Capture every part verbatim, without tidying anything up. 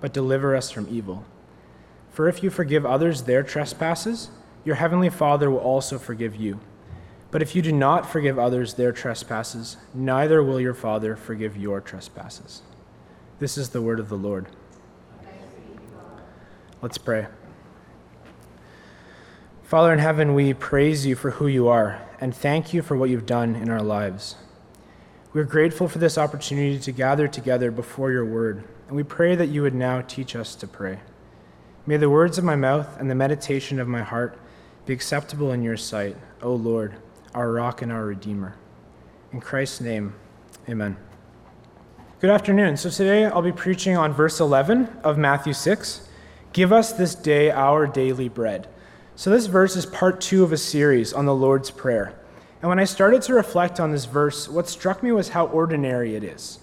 but deliver us from evil. For if you forgive others their trespasses, your heavenly Father will also forgive you. But if you do not forgive others their trespasses, neither will your Father forgive your trespasses. This is the word of the Lord. Let's pray. Father in heaven, we praise you for who you are and thank you for what you've done in our lives. We're grateful for this opportunity to gather together before your word, and we pray that you would now teach us to pray. May the words of my mouth and the meditation of my heart be acceptable in your sight, O Lord, our rock and our redeemer. In Christ's name, amen. Good afternoon. So today I'll be preaching on verse eleven of Matthew six. Give us this day our daily bread. So this verse is part two of a series on the Lord's Prayer. And when I started to reflect on this verse, what struck me was how ordinary it is.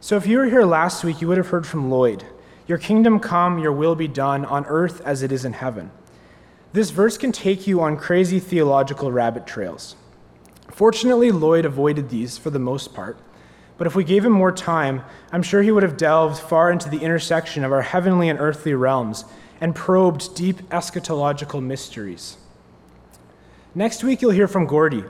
So if you were here last week, you would have heard from Lloyd, your kingdom come, your will be done on earth as it is in heaven. This verse can take you on crazy theological rabbit trails. Fortunately, Lloyd avoided these for the most part, but if we gave him more time, I'm sure he would have delved far into the intersection of our heavenly and earthly realms and probed deep eschatological mysteries. Next week, you'll hear from Gordy.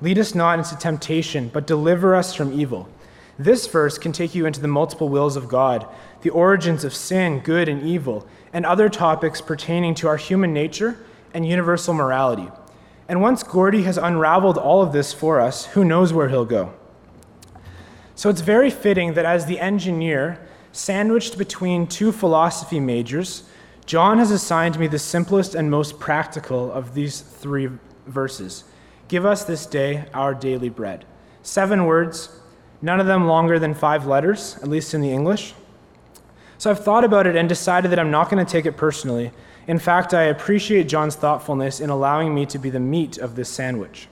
Lead us not into temptation, but deliver us from evil. This verse can take you into the multiple wills of God, the origins of sin, good and evil, and other topics pertaining to our human nature and universal morality. And once Gordy has unraveled all of this for us, who knows where he'll go? So it's very fitting that as the engineer, sandwiched between two philosophy majors, John has assigned me the simplest and most practical of these three verses. Give us this day our daily bread. Seven words, none of them longer than five letters, at least in the English. So I've thought about it and decided that I'm not going to take it personally. In fact, I appreciate John's thoughtfulness in allowing me to be the meat of this sandwich.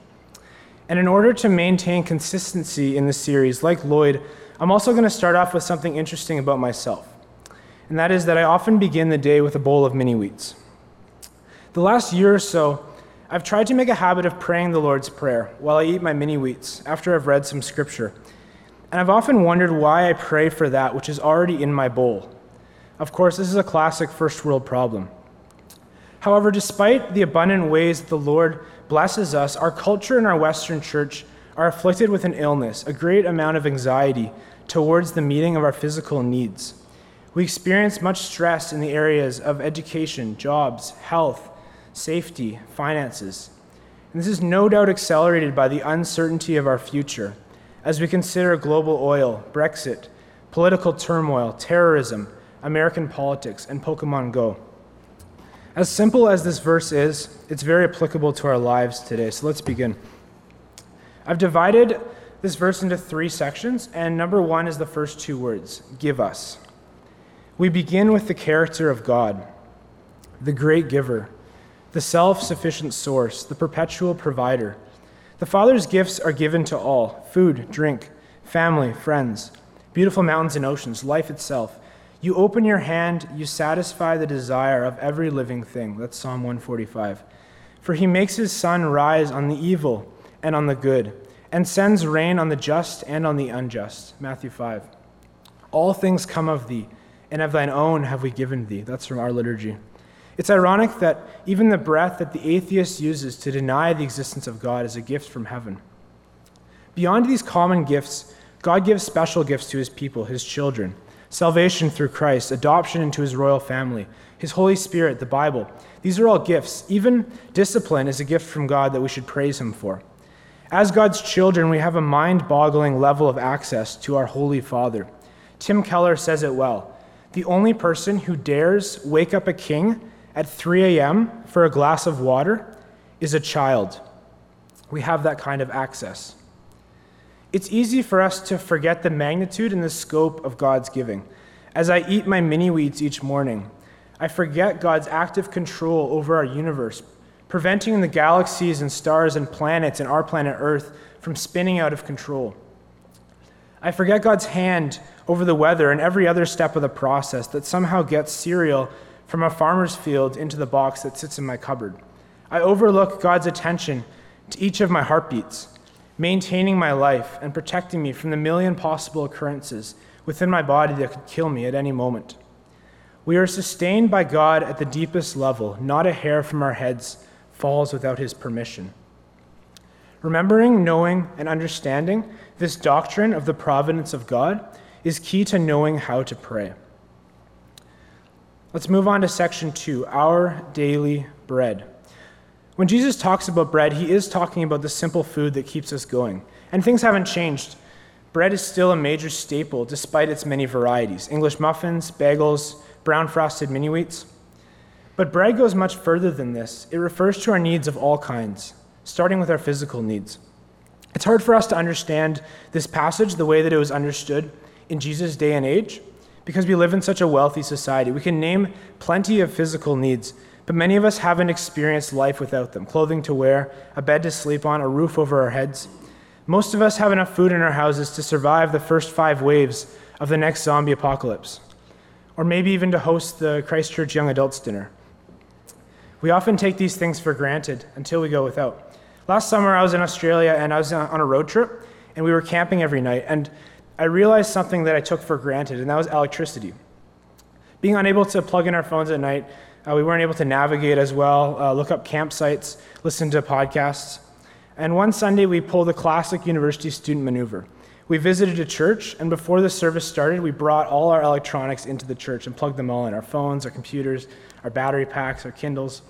And in order to maintain consistency in the series, like Lloyd, I'm also going to start off with something interesting about myself. And that is that I often begin the day with a bowl of mini-wheats. The last year or so, I've tried to make a habit of praying the Lord's Prayer while I eat my mini-wheats after I've read some scripture. And I've often wondered why I pray for that which is already in my bowl. Of course, this is a classic first world problem. However, despite the abundant ways that the Lord blesses us, our culture and our Western church are afflicted with an illness, a great amount of anxiety towards the meeting of our physical needs. We experience much stress in the areas of education, jobs, health, safety, finances. And this is no doubt accelerated by the uncertainty of our future as we consider global oil, Brexit, political turmoil, terrorism, American politics, and Pokemon Go. As simple as this verse is, it's very applicable to our lives today, so let's begin. I've divided this verse into three sections, and number one is the first two words, give us. We begin with the character of God, the great giver, the self-sufficient source, the perpetual provider. The Father's gifts are given to all: food, drink, family, friends, beautiful mountains and oceans, life itself. You open your hand, you satisfy the desire of every living thing. That's Psalm one forty-five. For he makes his sun rise on the evil and on the good, and sends rain on the just and on the unjust. Matthew five. All things come of thee, and of thine own have we given thee. That's from our liturgy. It's ironic that even the breath that the atheist uses to deny the existence of God is a gift from heaven. Beyond these common gifts, God gives special gifts to his people, his children: salvation through Christ, adoption into his royal family, his Holy Spirit, the Bible. These are all gifts. Even discipline is a gift from God that we should praise him for. As God's children, we have a mind-boggling level of access to our Holy Father. Tim Keller says it well. The only person who dares wake up a king at three a.m. for a glass of water is a child. We have that kind of access. It's easy for us to forget the magnitude and the scope of God's giving, As I eat my mini-weeds each morning, I forget God's active control over our universe, preventing the galaxies and stars and planets and our planet Earth from spinning out of control. I forget God's hand over the weather and every other step of the process that somehow gets cereal from a farmer's field into the box that sits in my cupboard. I overlook God's attention to each of my heartbeats, maintaining my life and protecting me from the million possible occurrences within my body that could kill me at any moment. We are sustained by God at the deepest level. Not a hair from our heads falls without his permission. Remembering, knowing, and understanding this doctrine of the providence of God is key to knowing how to pray. Let's move on to section two, our daily bread. When Jesus talks about bread, he is talking about the simple food that keeps us going. And things haven't changed. Bread is still a major staple despite its many varieties. English muffins, bagels, brown frosted mini-wheats. But bread goes much further than this. It refers to our needs of all kinds, starting with our physical needs. It's hard for us to understand this passage the way that it was understood in Jesus' day and age because we live in such a wealthy society. We can name plenty of physical needs, but many of us haven't experienced life without them. Clothing to wear, a bed to sleep on, a roof over our heads. Most of us have enough food in our houses to survive the first five waves of the next zombie apocalypse, or maybe even to host the Christchurch Young Adults Dinner. We often take these things for granted until we go without. Last summer, I was in Australia, and I was on a road trip, and we were camping every night, and I realized something that I took for granted, and that was electricity. Being unable to plug in our phones at night, uh, we weren't able to navigate as well, uh, look up campsites, listen to podcasts. And one Sunday, we pulled the classic university student maneuver. We visited a church, and before the service started, we brought all our electronics into the church and plugged them all in, our phones, our computers, our battery packs, our Kindles.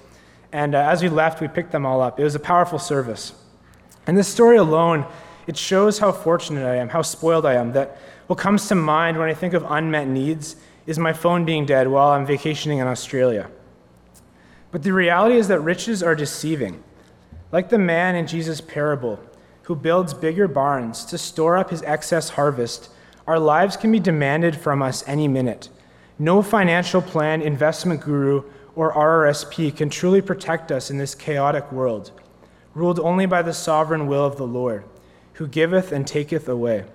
And uh, as we left, we picked them all up. It was a powerful service. And this story alone, it shows how fortunate I am, how spoiled I am, that what comes to mind when I think of unmet needs is my phone being dead while I'm vacationing in Australia. But the reality is that riches are deceiving. Like the man in Jesus' parable who builds bigger barns to store up his excess harvest, our lives can be demanded from us any minute. No financial plan, investment guru, or R R S P can truly protect us in this chaotic world, ruled only by the sovereign will of the Lord, who giveth and taketh away.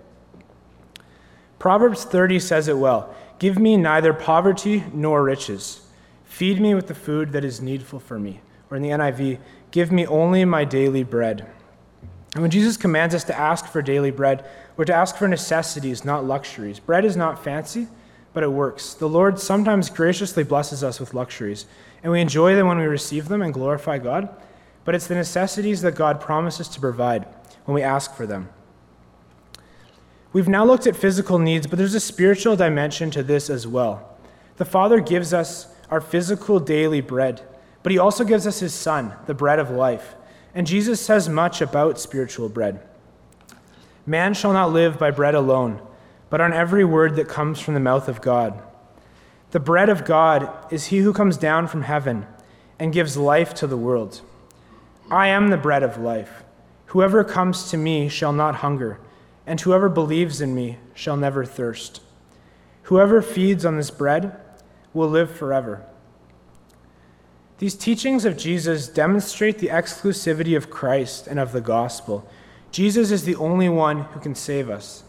Proverbs thirty says it well, "Give me neither poverty nor riches. Feed me with the food that is needful for me." Or in the N I V, "Give me only my daily bread." And when Jesus commands us to ask for daily bread, we're to ask for necessities, not luxuries. Bread is not fancy, but it works. The Lord sometimes graciously blesses us with luxuries, and we enjoy them when we receive them and glorify God, but it's the necessities that God promises to provide when we ask for them. We've now looked at physical needs, but there's a spiritual dimension to this as well. The Father gives us our physical daily bread, but he also gives us his Son, the bread of life. And Jesus says much about spiritual bread. Man shall not live by bread alone, but on every word that comes from the mouth of God. The bread of God is he who comes down from heaven and gives life to the world. I am the bread of life. Whoever comes to me shall not hunger, and whoever believes in me shall never thirst. Whoever feeds on this bread will live forever. These teachings of Jesus demonstrate the exclusivity of Christ and of the gospel. Jesus is the only one who can save us,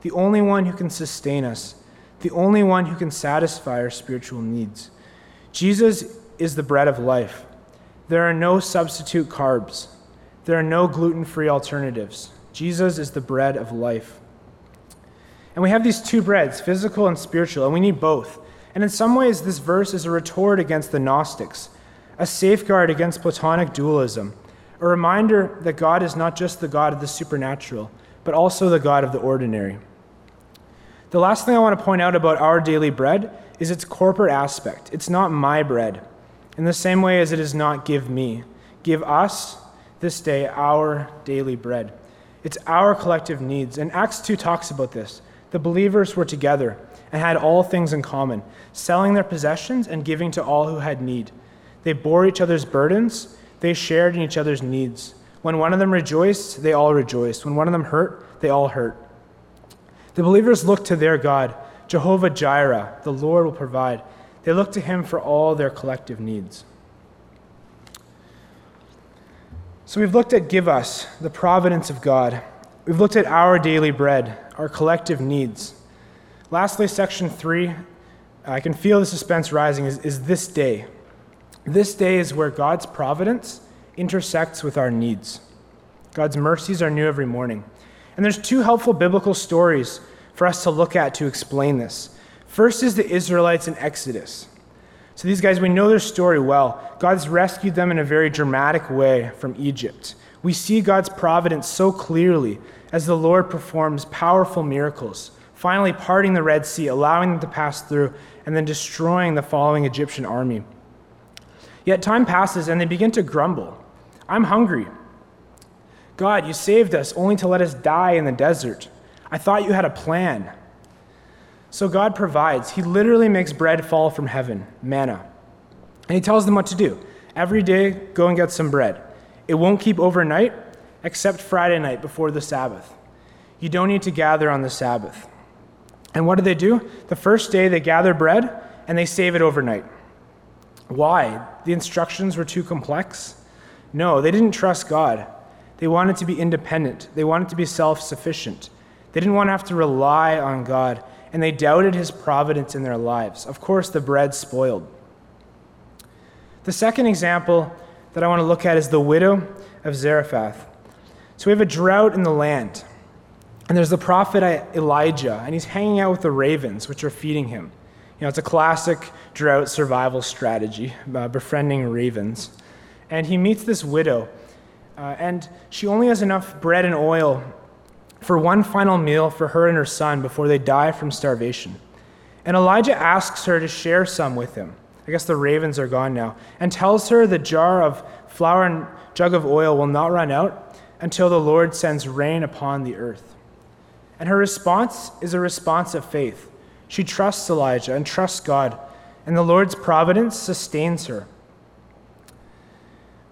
the only one who can sustain us, the only one who can satisfy our spiritual needs. Jesus is the bread of life. There are no substitute carbs. There are no gluten-free alternatives. Jesus is the bread of life. And we have these two breads, physical and spiritual, and we need both. And in some ways, this verse is a retort against the Gnostics, a safeguard against Platonic dualism, a reminder that God is not just the God of the supernatural, but also the God of the ordinary. The last thing I want to point out about our daily bread is its corporate aspect. It's not my bread, in the same way as it is not give me. Give us this day our daily bread. It's our collective needs, and Acts two talks about this. The believers were together and had all things in common, selling their possessions and giving to all who had need. They bore each other's burdens. They shared in each other's needs. When one of them rejoiced, they all rejoiced. When one of them hurt, they all hurt. The believers looked to their God Jehovah Jireh, the Lord will provide. They look to him for all their collective needs. So we've looked at give us, the providence of God. We've looked at our daily bread, our collective needs. Lastly, section three, I can feel the suspense rising, is, is this day. This day is where God's providence intersects with our needs. God's mercies are new every morning. And there's two helpful biblical stories for us to look at to explain this. First is the Israelites in Exodus. So these guys, we know their story well. God's rescued them in a very dramatic way from Egypt. We see God's providence so clearly as the Lord performs powerful miracles, finally parting the Red Sea, allowing them to pass through, and then destroying the following Egyptian army. Yet time passes and they begin to grumble. I'm hungry. God, you saved us only to let us die in the desert. I thought you had a plan. So God provides. He literally makes bread fall from heaven, manna. And he tells them what to do. Every day, go and get some bread. It won't keep overnight, except Friday night before the Sabbath. You don't need to gather on the Sabbath. And what do they do? The first day, they gather bread, and they save it overnight. Why? The instructions were too complex? No, they didn't trust God. They wanted to be independent. They wanted to be self-sufficient. They didn't want to have to rely on God, and they doubted his providence in their lives. Of course, the bread spoiled. The second example that I want to look at is the widow of Zarephath. So we have a drought in the land, and there's the prophet Elijah, and he's hanging out with the ravens, which are feeding him. You know, it's a classic drought survival strategy, uh, befriending ravens. And he meets this widow, uh, and she only has enough bread and oil for one final meal for her and her son before they die from starvation. And Elijah asks her to share some with him. I guess the ravens are gone now. And tells her the jar of flour and jug of oil will not run out until the Lord sends rain upon the earth. And her response is a response of faith. She trusts Elijah and trusts God, and the Lord's providence sustains her.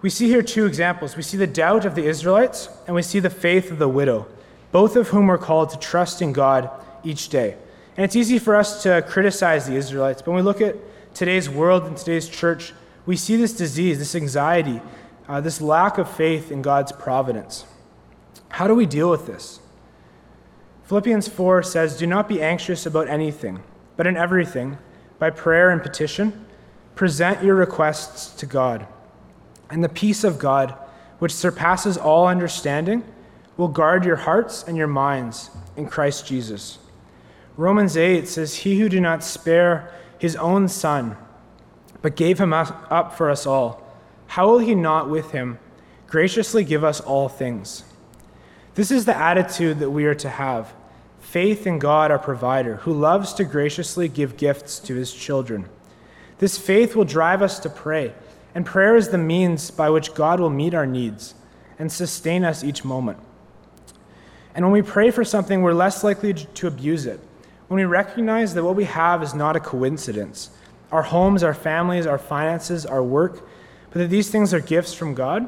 We see here two examples. We see the doubt of the Israelites, and we see the faith of the widow, both of whom are called to trust in God each day. And it's easy for us to criticize the Israelites, but when we look at today's world and today's church, we see this disease, this anxiety, uh, this lack of faith in God's providence. How do we deal with this? Philippians four says, "Do not be anxious about anything, but in everything, by prayer and petition, present your requests to God. And the peace of God, which surpasses all understanding, will guard your hearts and your minds in Christ Jesus." Romans eight says, "He who did not spare his own son, but gave him up for us all, how will he not with him graciously give us all things?" This is the attitude that we are to have. Faith in God, our provider, who loves to graciously give gifts to his children. This faith will drive us to pray, and prayer is the means by which God will meet our needs and sustain us each moment. And when we pray for something, we're less likely to abuse it. When we recognize that what we have is not a coincidence, our homes, our families, our finances, our work, but that these things are gifts from God,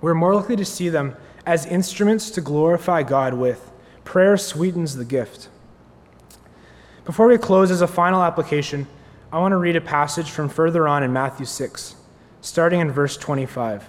we're more likely to see them as instruments to glorify God with. Prayer sweetens the gift. Before we close, as a final application, I want to read a passage from further on in Matthew six, starting in verse twenty-five.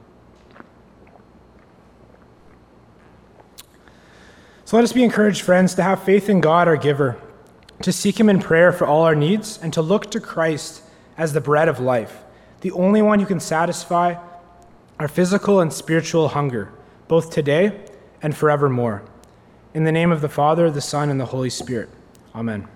So let us be encouraged, friends, to have faith in God, our giver, to seek him in prayer for all our needs, and to look to Christ as the bread of life, the only one who can satisfy our physical and spiritual hunger, both today and forevermore. In the name of the Father, the Son, and the Holy Spirit. Amen.